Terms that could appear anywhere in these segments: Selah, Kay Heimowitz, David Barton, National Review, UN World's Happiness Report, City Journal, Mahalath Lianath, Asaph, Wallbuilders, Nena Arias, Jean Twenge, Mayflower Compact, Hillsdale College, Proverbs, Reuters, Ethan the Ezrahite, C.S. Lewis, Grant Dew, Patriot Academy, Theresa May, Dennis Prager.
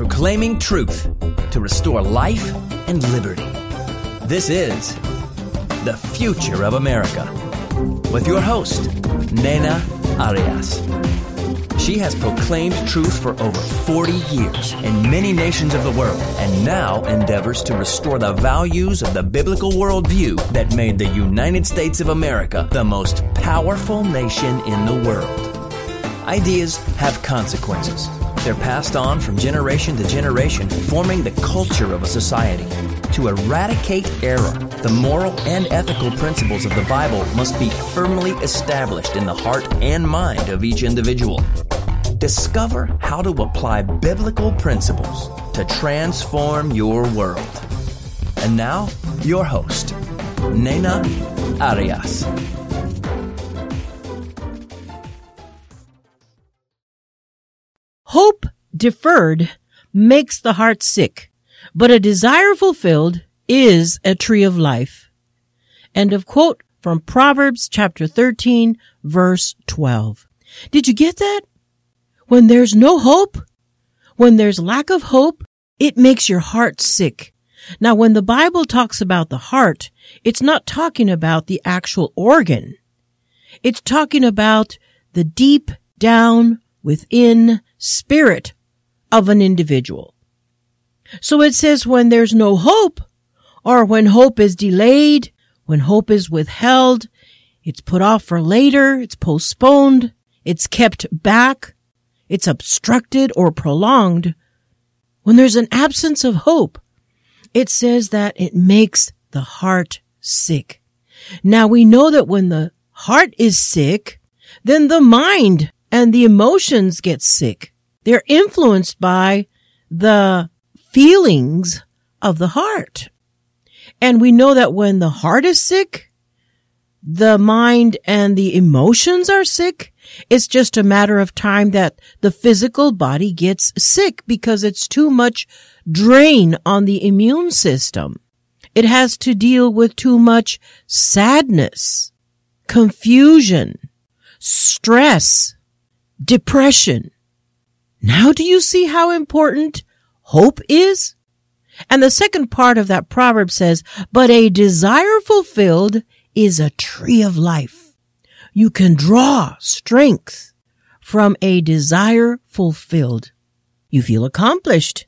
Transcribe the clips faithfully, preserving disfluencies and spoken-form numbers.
proclaiming truth to restore life and liberty. This is The Future of America with your host, Nena Arias. She has proclaimed truth for over forty years in many nations of the world and now endeavors to restore the values of the biblical worldview that made the United States of America the most powerful nation in the world. Ideas have consequences. They're passed on from generation to generation, forming the culture of a society. To eradicate error, the moral and ethical principles of the Bible must be firmly established in the heart and mind of each individual. Discover how to apply biblical principles to transform your world. And now, your host, Nena Arias. Hope deferred makes the heart sick, but a desire fulfilled is a tree of life. End of quote from Proverbs chapter thirteen, verse twelve. Did you get that? When there's no hope, when there's lack of hope, it makes your heart sick. Now, when the Bible talks about the heart, it's not talking about the actual organ. It's talking about the deep down within spirit of an individual. So it says when there's no hope, or when hope is delayed, when hope is withheld, it's put off for later, it's postponed, it's kept back, it's obstructed or prolonged. When there's an absence of hope, it says that it makes the heart sick. Now we know that when the heart is sick, then the mind and the emotions get sick. They're influenced by the feelings of the heart. And we know that when the heart is sick, the mind and the emotions are sick. It's just a matter of time that the physical body gets sick because it's too much drain on the immune system. It has to deal with too much sadness, confusion, stress, depression. Now do you see how important hope is? And the second part of that proverb says, but a desire fulfilled is a tree of life. You can draw strength from a desire fulfilled. You feel accomplished.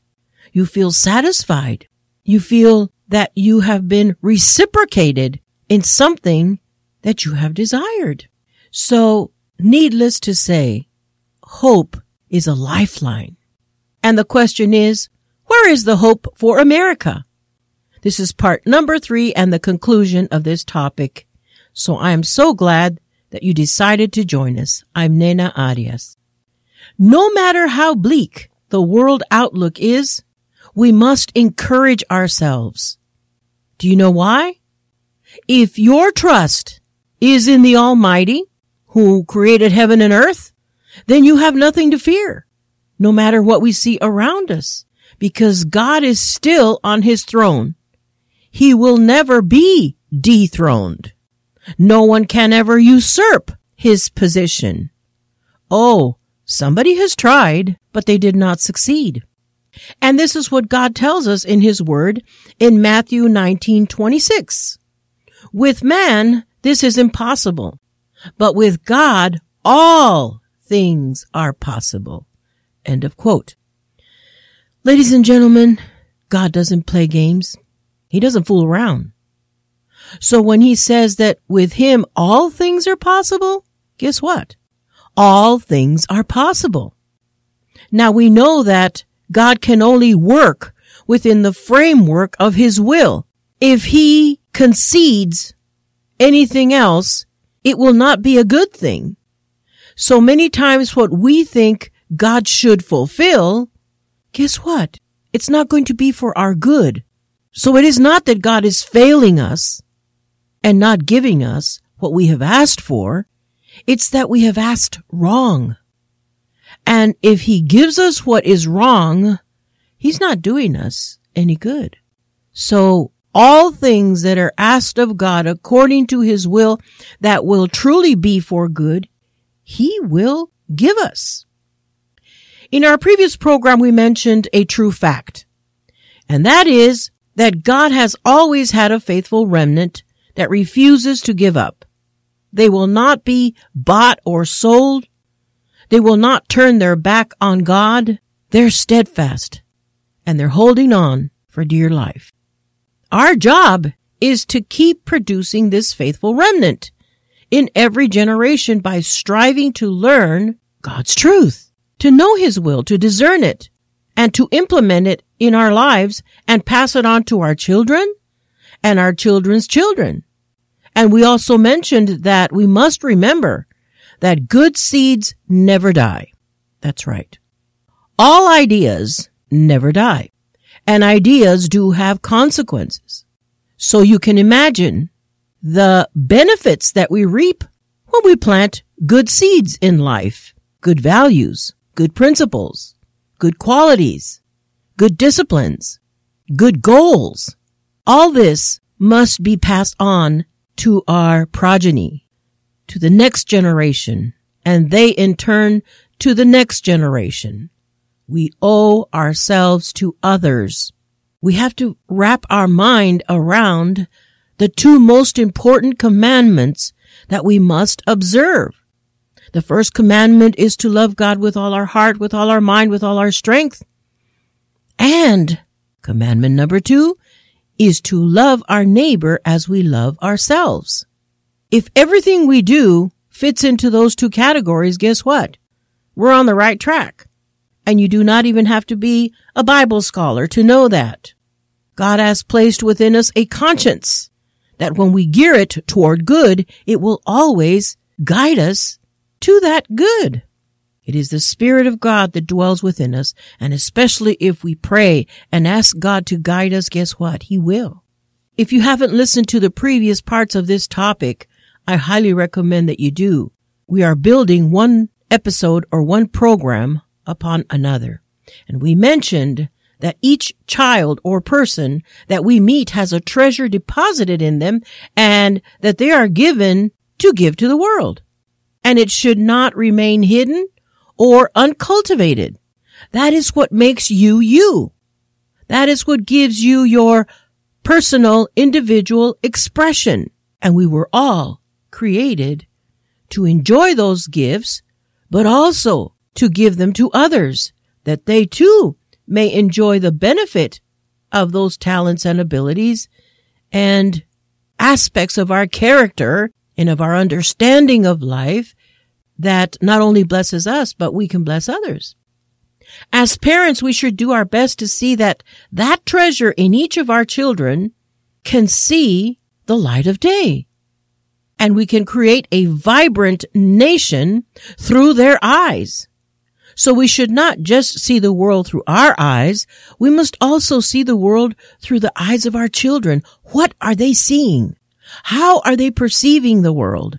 You feel satisfied. You feel that you have been reciprocated in something that you have desired. So, needless to say, hope is a lifeline. And the question is, where is the hope for America? This is part number three and the conclusion of this topic. So I am so glad that you decided to join us. I'm Nena Arias. No matter how bleak the world outlook is, we must encourage ourselves. Do you know why? If your trust is in the Almighty, who created heaven and earth, then you have nothing to fear, no matter what we see around us, because God is still on his throne. He will never be dethroned. No one can ever usurp his position. Oh, somebody has tried, but they did not succeed. And this is what God tells us in his word in Matthew nineteen twenty-six. With man, this is impossible, but with God, all things are possible. End of quote. Ladies and gentlemen, God doesn't play games. He doesn't fool around. So when he says that with him all things are possible, guess what? All things are possible. Now we know that God can only work within the framework of his will. If he concedes anything else, it will not be a good thing. So many times what we think God should fulfill, guess what? It's not going to be for our good. So it is not that God is failing us and not giving us what we have asked for. It's that we have asked wrong. And if he gives us what is wrong, he's not doing us any good. So all things that are asked of God according to his will that will truly be for good, he will give us. In our previous program, we mentioned a true fact, and that is that God has always had a faithful remnant that refuses to give up. They will not be bought or sold. They will not turn their back on God. They're steadfast, and they're holding on for dear life. Our job is to keep producing this faithful remnant in every generation by striving to learn God's truth, to know His will, to discern it, and to implement it in our lives and pass it on to our children and our children's children. And we also mentioned that we must remember that good seeds never die. That's right. All ideas never die. And ideas do have consequences. So you can imagine the benefits that we reap when we plant good seeds in life, good values, good principles, good qualities, good disciplines, good goals. All this must be passed on to our progeny, to the next generation, and they in turn to the next generation. We owe ourselves to others. We have to wrap our mind around the two most important commandments that we must observe. The first commandment is to love God with all our heart, with all our mind, with all our strength. And commandment number two is to love our neighbor as we love ourselves. If everything we do fits into those two categories, guess what? We're on the right track. And you do not even have to be a Bible scholar to know that. God has placed within us a conscience that when we gear it toward good, it will always guide us to that good. It is the Spirit of God that dwells within us, and especially if we pray and ask God to guide us, guess what? He will. If you haven't listened to the previous parts of this topic, I highly recommend that you do. We are building one episode or one program upon another. And we mentioned that each child or person that we meet has a treasure deposited in them and that they are given to give to the world. And it should not remain hidden or uncultivated. That is what makes you you. That is what gives you your personal, individual expression. And we were all created to enjoy those gifts, but also to give them to others, that they too may enjoy the benefit of those talents and abilities and aspects of our character and of our understanding of life that not only blesses us, but we can bless others. As parents, we should do our best to see that that treasure in each of our children can see the light of day, and we can create a vibrant nation through their eyes. So we should not just see the world through our eyes. We must also see the world through the eyes of our children. What are they seeing? How are they perceiving the world?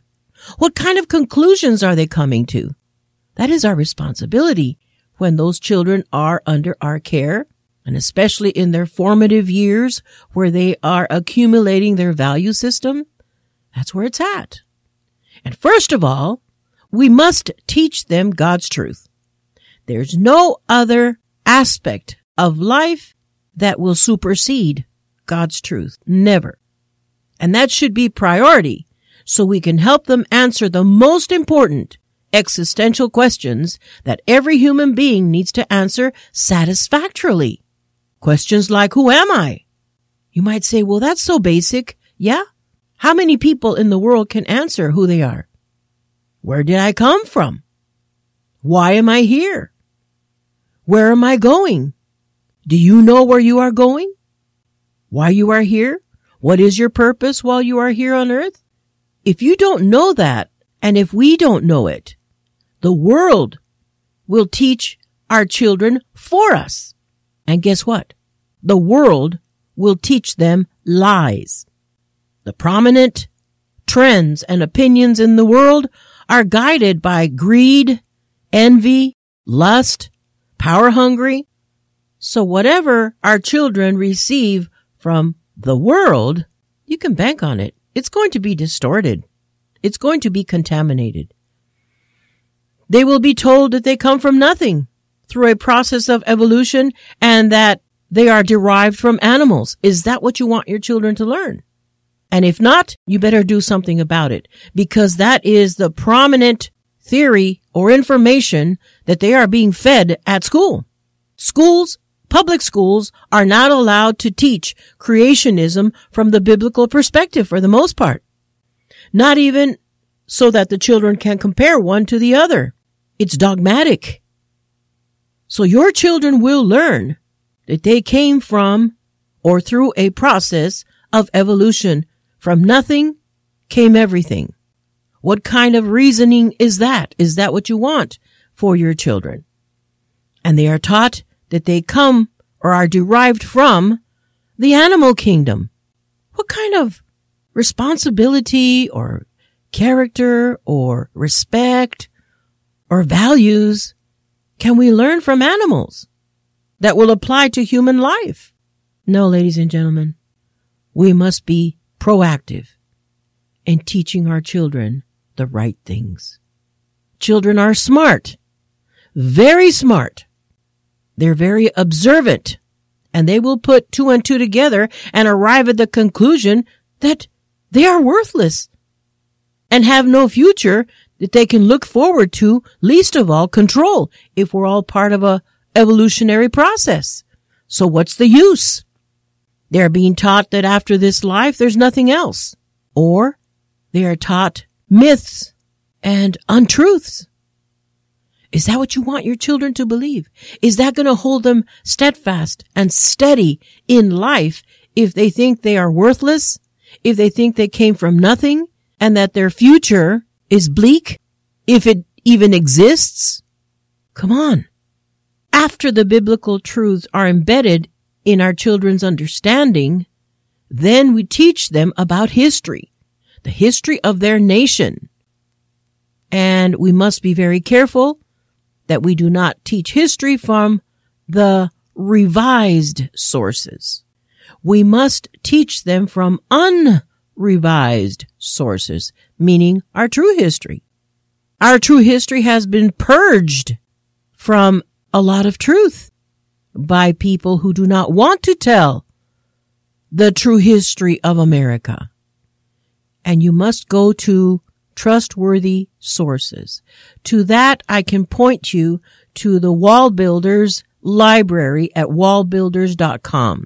What kind of conclusions are they coming to? That is our responsibility when those children are under our care, and especially in their formative years where they are accumulating their value system. That's where it's at. And first of all, we must teach them God's truth. There's no other aspect of life that will supersede God's truth. Never. And that should be priority so we can help them answer the most important existential questions that every human being needs to answer satisfactorily. Questions like, who am I? You might say, well, that's so basic. Yeah. How many people in the world can answer who they are? Where did I come from? Why am I here? Where am I going? Do you know where you are going? Why you are here? What is your purpose while you are here on earth? If you don't know that, and if we don't know it, the world will teach our children for us. And guess what? The world will teach them lies. The prominent trends and opinions in the world are guided by greed, envy, lust, power hungry. So whatever our children receive from the world, you can bank on it. It's going to be distorted. It's going to be contaminated. They will be told that they come from nothing through a process of evolution and that they are derived from animals. Is that what you want your children to learn? And if not, you better do something about it, because that is the prominent theory or information that they are being fed at school. Schools, public schools, are not allowed to teach creationism from the biblical perspective for the most part. Not even so that the children can compare one to the other. It's dogmatic. So your children will learn that they came from or through a process of evolution. From nothing came everything. What kind of reasoning is that? Is that what you want for your children? And they are taught that they come or are derived from the animal kingdom. What kind of responsibility or character or respect or values can we learn from animals that will apply to human life? No, ladies and gentlemen, we must be proactive in teaching our children the right things. Children are smart, very smart. They're very observant, and they will put two and two together and arrive at the conclusion that they are worthless and have no future that they can look forward to, least of all control, if we're all part of a evolutionary process. So what's the use? They're being taught that after this life, there's nothing else. Or they are taught myths and untruths. Is that what you want your children to believe? Is that going to hold them steadfast and steady in life if they think they are worthless, if they think they came from nothing, and that their future is bleak, if it even exists? Come on. After the biblical truths are embedded in our children's understanding, then we teach them about history, the history of their nation. And we must be very careful that we do not teach history from the revised sources. We must teach them from unrevised sources, meaning our true history. Our true history has been purged from a lot of truth by people who do not want to tell the true history of America. And you must go to trustworthy sources. To that, I can point you to the Wallbuilders library at wallbuilders dot com.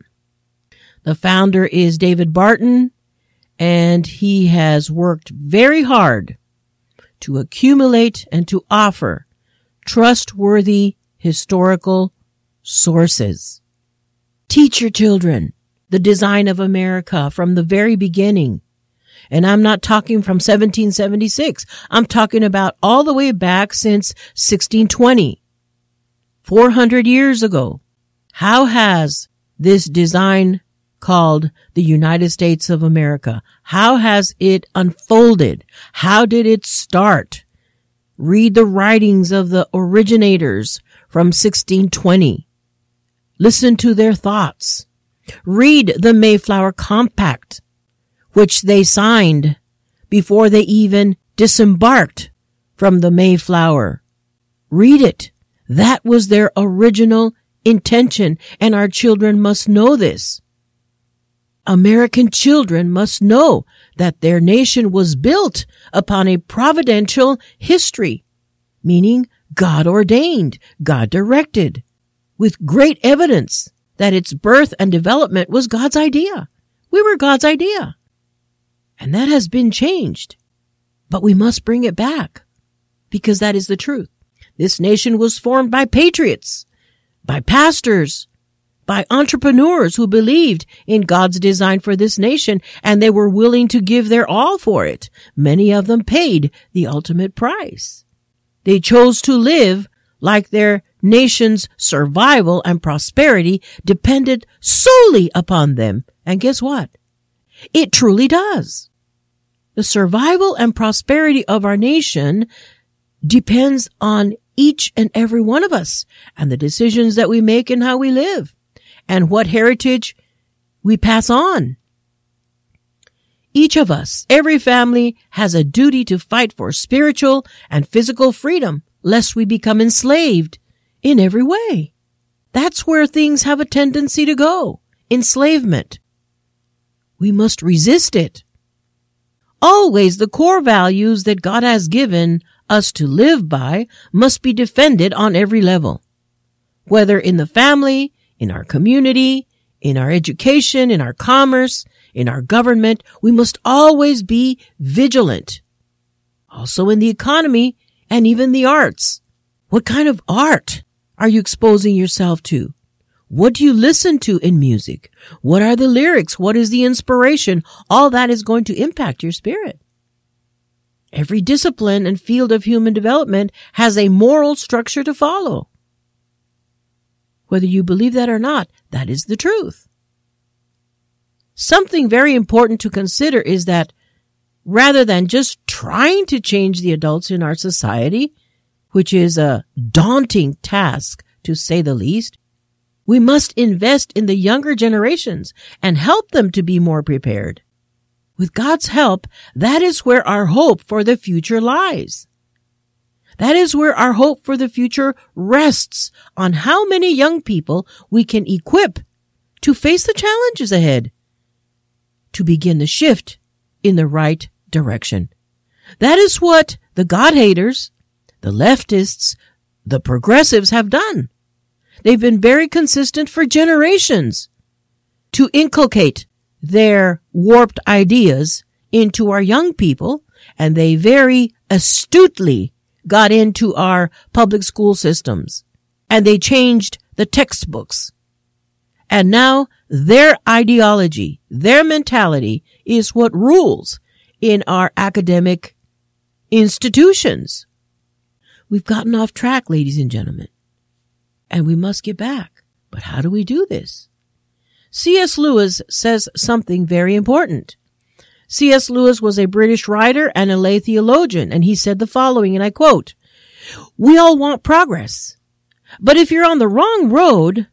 The founder is David Barton, and he has worked very hard to accumulate and to offer trustworthy historical sources. Teach your children the design of America from the very beginning. And I'm not talking from seventeen seventy-six. I'm talking about all the way back since sixteen twenty, four hundred years ago. How has this design called the United States of America, how has it unfolded? How did it start? Read the writings of the originators from sixteen twenty. Listen to their thoughts. Read the Mayflower Compact, which they signed before they even disembarked from the Mayflower. Read it. That was their original intention, and our children must know this. American children must know that their nation was built upon a providential history, meaning God ordained, God directed, with great evidence that its birth and development was God's idea. We were God's idea. And that has been changed, but we must bring it back, because that is the truth. This nation was formed by patriots, by pastors, by entrepreneurs who believed in God's design for this nation, and they were willing to give their all for it. Many of them paid the ultimate price. They chose to live like their nation's survival and prosperity depended solely upon them. And guess what? It truly does. The survival and prosperity of our nation depends on each and every one of us and the decisions that we make and how we live and what heritage we pass on. Each of us, every family, has a duty to fight for spiritual and physical freedom, lest we become enslaved in every way. That's where things have a tendency to go. Enslavement. We must resist it. Always the core values that God has given us to live by must be defended on every level, whether in the family, in our community, in our education, in our commerce, in our government. We must always be vigilant. Also in the economy and even the arts. What kind of art are you exposing yourself to? What do you listen to in music? What are the lyrics? What is the inspiration? All that is going to impact your spirit. Every discipline and field of human development has a moral structure to follow. Whether you believe that or not, that is the truth. Something very important to consider is that rather than just trying to change the adults in our society, which is a daunting task to say the least, we must invest in the younger generations and help them to be more prepared. With God's help, that is where our hope for the future lies. That is where our hope for the future rests, on how many young people we can equip to face the challenges ahead, to begin the shift in the right direction. That is what the God-haters, the leftists, the progressives have done. They've been very consistent for generations to inculcate their warped ideas into our young people, and they very astutely got into our public school systems, and they changed the textbooks. And now their ideology, their mentality is what rules in our academic institutions. We've gotten off track, ladies and gentlemen. And we must get back. But how do we do this? C S Lewis says something very important. C S Lewis was a British writer and a lay theologian, and he said the following, and I quote, "We all want progress, but if you're on the wrong road,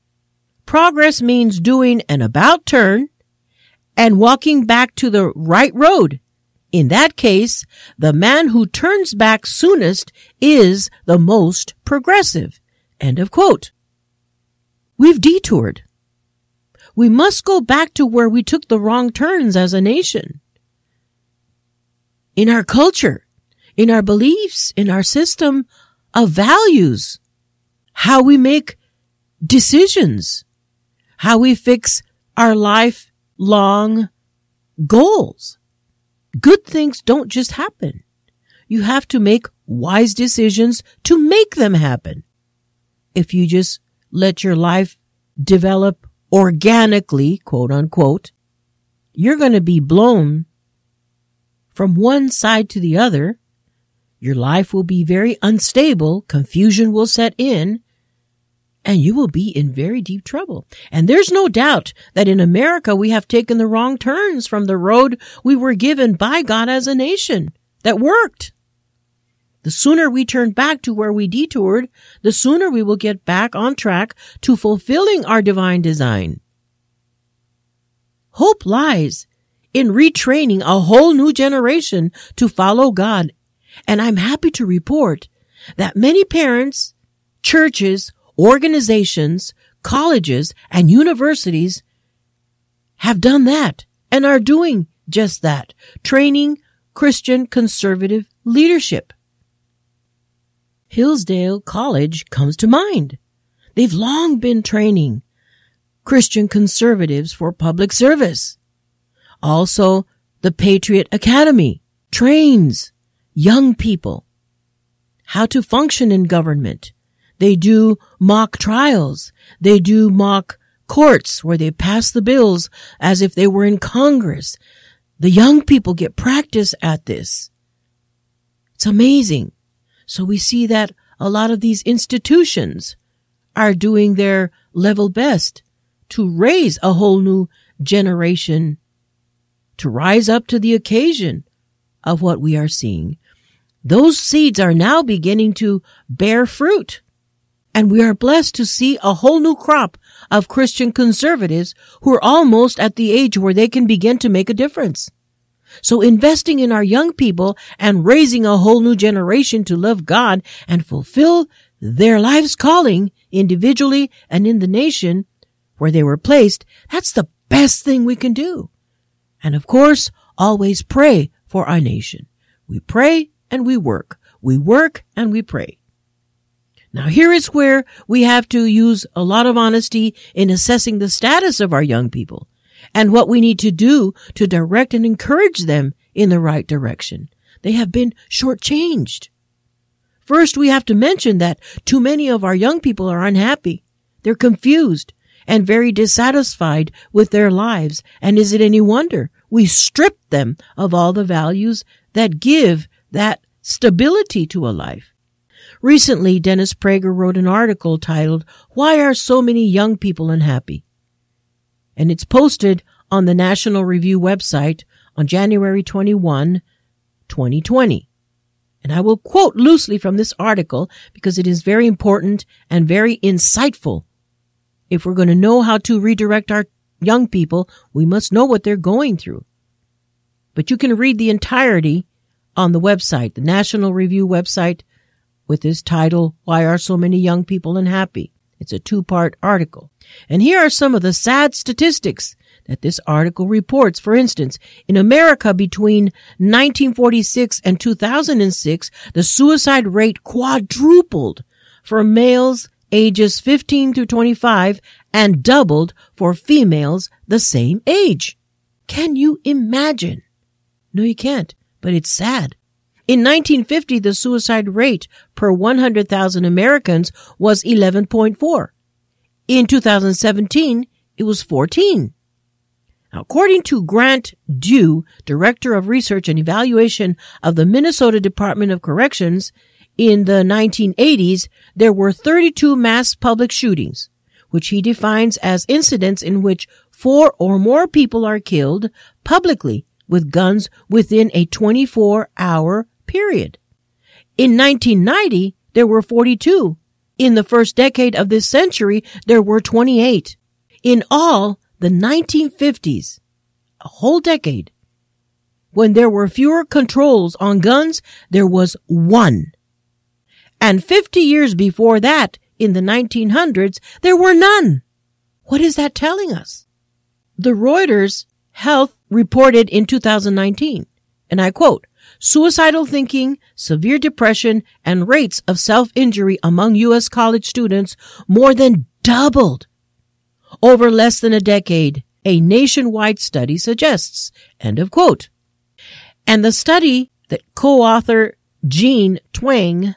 progress means doing an about turn and walking back to the right road. In that case, the man who turns back soonest is the most progressive." End of quote. We've detoured. We must go back to where we took the wrong turns as a nation. In our culture, in our beliefs, in our system of values, how we make decisions, how we fix our lifelong goals. Good things don't just happen. You have to make wise decisions to make them happen. If you just let your life develop organically, quote unquote, you're going to be blown from one side to the other. Your life will be very unstable. Confusion will set in, and you will be in very deep trouble. And there's no doubt that in America, we have taken the wrong turns from the road we were given by God as a nation that worked. The sooner we turn back to where we detoured, the sooner we will get back on track to fulfilling our divine design. Hope lies in retraining a whole new generation to follow God. And I'm happy to report that many parents, churches, organizations, colleges, and universities have done that and are doing just that, training Christian conservative leadership. Hillsdale College comes to mind. They've long been training Christian conservatives for public service. Also, the Patriot Academy trains young people how to function in government. They do mock trials. They do mock courts where they pass the bills as if they were in Congress. The young people get practice at this. It's amazing. So we see that a lot of these institutions are doing their level best to raise a whole new generation to rise up to the occasion of what we are seeing. Those seeds are now beginning to bear fruit, and we are blessed to see a whole new crop of Christian conservatives who are almost at the age where they can begin to make a difference. So investing in our young people and raising a whole new generation to love God and fulfill their life's calling individually and in the nation where they were placed, that's the best thing we can do. And of course, always pray for our nation. We pray and we work. We work and we pray. Now here is where we have to use a lot of honesty in assessing the status of our young people and what we need to do to direct and encourage them in the right direction. They have been shortchanged. First, we have to mention that too many of our young people are unhappy. They're confused and very dissatisfied with their lives. And is it any wonder? We stripped them of all the values that give that stability to a life. Recently, Dennis Prager wrote an article titled, "Why Are So Many Young People Unhappy?" And it's posted on the National Review website on January twenty-first, twenty twenty. And I will quote loosely from this article because it is very important and very insightful. If we're going to know how to redirect our young people, we must know what they're going through. But you can read the entirety on the website, the National Review website, with this title, "Why Are So Many Young People Unhappy?" It's a two-part article. And here are some of the sad statistics that this article reports. For instance, in America between nineteen forty-six and two thousand six, the suicide rate quadrupled for males ages fifteen through twenty-five and doubled for females the same age. Can you imagine? No, you can't, but it's sad. In nineteen fifty, the suicide rate per one hundred thousand Americans was eleven point four. In two thousand seventeen, it was fourteen. Now, according to Grant Dew, Director of Research and Evaluation of the Minnesota Department of Corrections, in the nineteen eighties, there were thirty-two mass public shootings, which he defines as incidents in which four or more people are killed publicly with guns within a twenty-four hour period. In nineteen ninety, there were forty-two. In the first decade of this century, there were twenty-eight. In all, the nineteen fifties, a whole decade, when there were fewer controls on guns, there was one. And fifty years before that, in the nineteen hundreds, there were none. What is that telling us? The Reuters Health reported in two thousand nineteen, and I quote, "Suicidal thinking, severe depression, and rates of self-injury among U S college students more than doubled over less than a decade, a nationwide study suggests," end of quote. And the study that co-author Jean Twenge,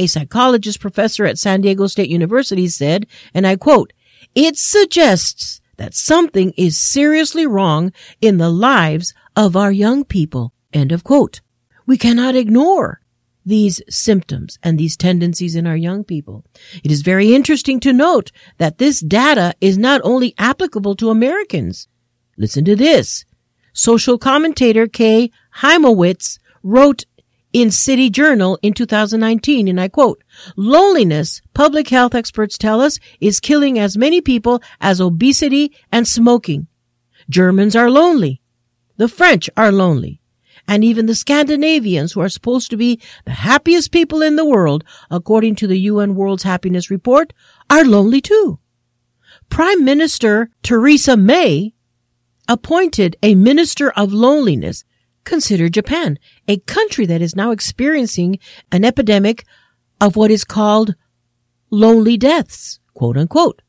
a psychologist professor at San Diego State University, said, and I quote, "It suggests that something is seriously wrong in the lives of our young people," end of quote. We cannot ignore these symptoms and these tendencies in our young people. It is very interesting to note that this data is not only applicable to Americans. Listen to this. Social commentator Kay Heimowitz wrote in City Journal in two thousand nineteen, and I quote, "Loneliness, public health experts tell us, is killing as many people as obesity and smoking. Germans are lonely. The French are lonely. And even the Scandinavians, who are supposed to be the happiest people in the world, according to the U N World's Happiness Report, are lonely too. Prime Minister Theresa May appointed a minister of loneliness. Consider Japan, a country that is now experiencing an epidemic of what is called lonely deaths," quote unquote.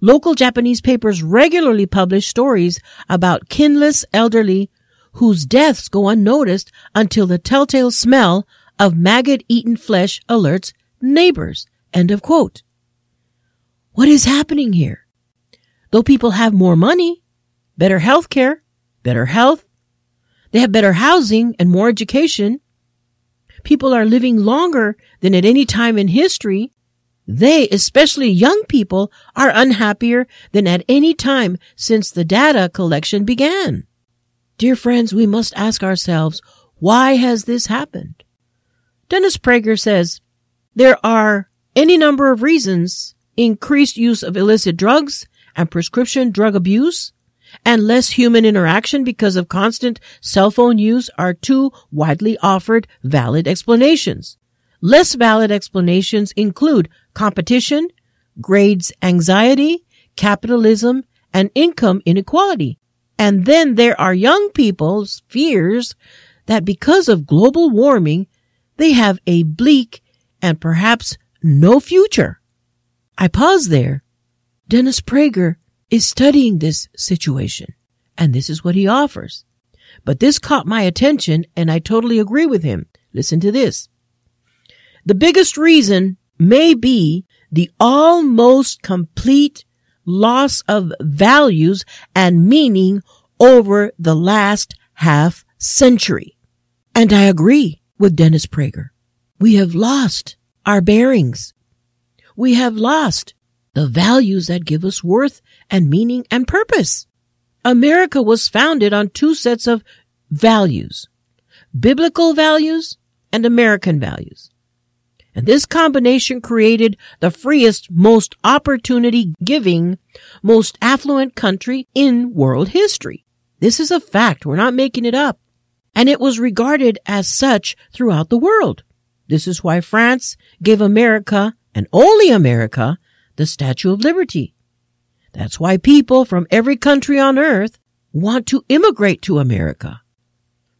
Local Japanese papers regularly publish stories about kinless elderly whose deaths go unnoticed until the telltale smell of maggot-eaten flesh alerts neighbors, end of quote. What is happening here? Though people have more money, better health care, better health, they have better housing and more education, people are living longer than at any time in history, they, especially young people, are unhappier than at any time since the data collection began. Dear friends, we must ask ourselves, why has this happened? Dennis Prager says, "There are any number of reasons: increased use of illicit drugs and prescription drug abuse, and less human interaction because of constant cell phone use are two widely offered valid explanations. Less valid explanations include competition, grades anxiety, capitalism, and income inequality. And then there are young people's fears that because of global warming, they have a bleak and perhaps no future. I pause there. Dennis Prager is studying this situation, and this is what he offers. But this caught my attention, and I totally agree with him. Listen to this. The biggest reason may be the almost complete loss of values and meaning over the last half century. And I agree with Dennis Prager. We have lost our bearings. We have lost the values that give us worth and meaning and purpose. America was founded on two sets of values, biblical values and American values. And this combination created the freest, most opportunity-giving, most affluent country in world history. This is a fact. We're not making it up. And it was regarded as such throughout the world. This is why France gave America, and only America, the Statue of Liberty. That's why people from every country on earth want to immigrate to America.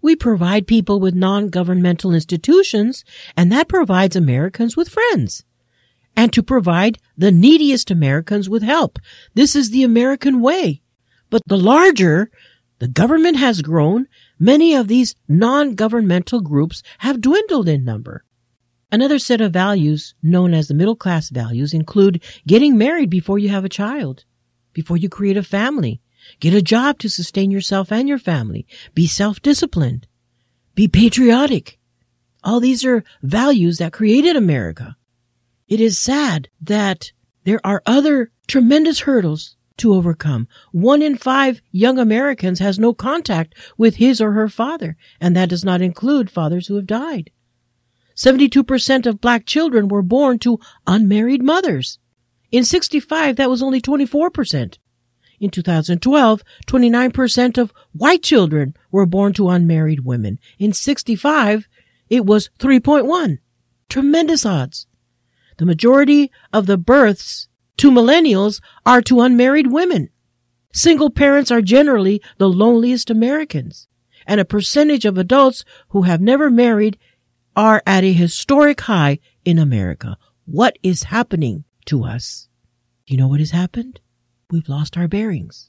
We provide people with non-governmental institutions, and that provides Americans with friends. And to provide the neediest Americans with help. This is the American way. But the larger the government has grown, many of these non-governmental groups have dwindled in number. Another set of values, known as the middle-class values, include getting married before you have a child, before you create a family. Get a job to sustain yourself and your family. Be self-disciplined. Be patriotic. All these are values that created America. It is sad that there are other tremendous hurdles to overcome. One in five young Americans has no contact with his or her father, and that does not include fathers who have died. seventy-two percent of black children were born to unmarried mothers. In sixty-five, that was only twenty-four percent. In two thousand twelve, twenty-nine percent of white children were born to unmarried women. In sixty-five, it was three point one. Tremendous odds. The majority of the births to millennials are to unmarried women. Single parents are generally the loneliest Americans, and a percentage of adults who have never married are at a historic high in America. What is happening to us? Do you know what has happened? We've lost our bearings,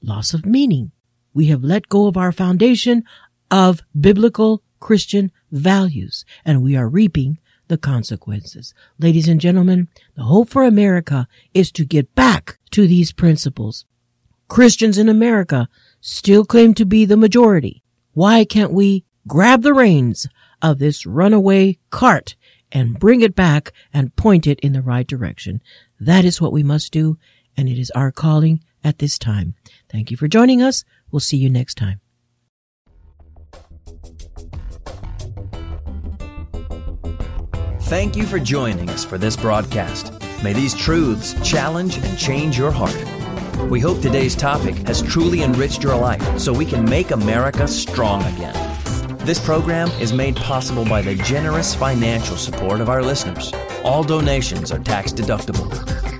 loss of meaning. We have let go of our foundation of biblical Christian values, and we are reaping the consequences. Ladies and gentlemen, the hope for America is to get back to these principles. Christians in America still claim to be the majority. Why can't we grab the reins of this runaway cart and bring it back and point it in the right direction? That is what we must do. And it is our calling at this time. Thank you for joining us. We'll see you next time. Thank you for joining us for this broadcast. May these truths challenge and change your heart. We hope today's topic has truly enriched your life so we can make America strong again. This program is made possible by the generous financial support of our listeners. All donations are tax deductible.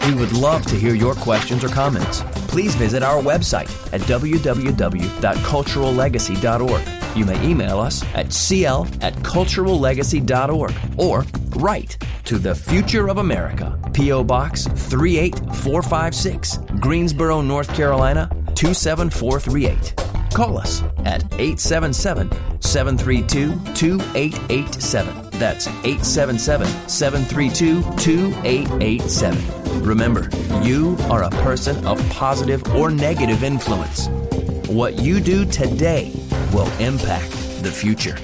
We would love to hear your questions or comments. Please visit our website at w w w dot cultural legacy dot org. You may email us at c l at cultural legacy dot org or write to The Future of America, P O. Box three eight four five six, Greensboro, North Carolina, two seven four three eight. Call us at eight seven seven, seven three two, two eight eight seven. That's eight seven seven, seven three two, two eight eight seven. Remember, you are a person of positive or negative influence. What you do today will impact the future.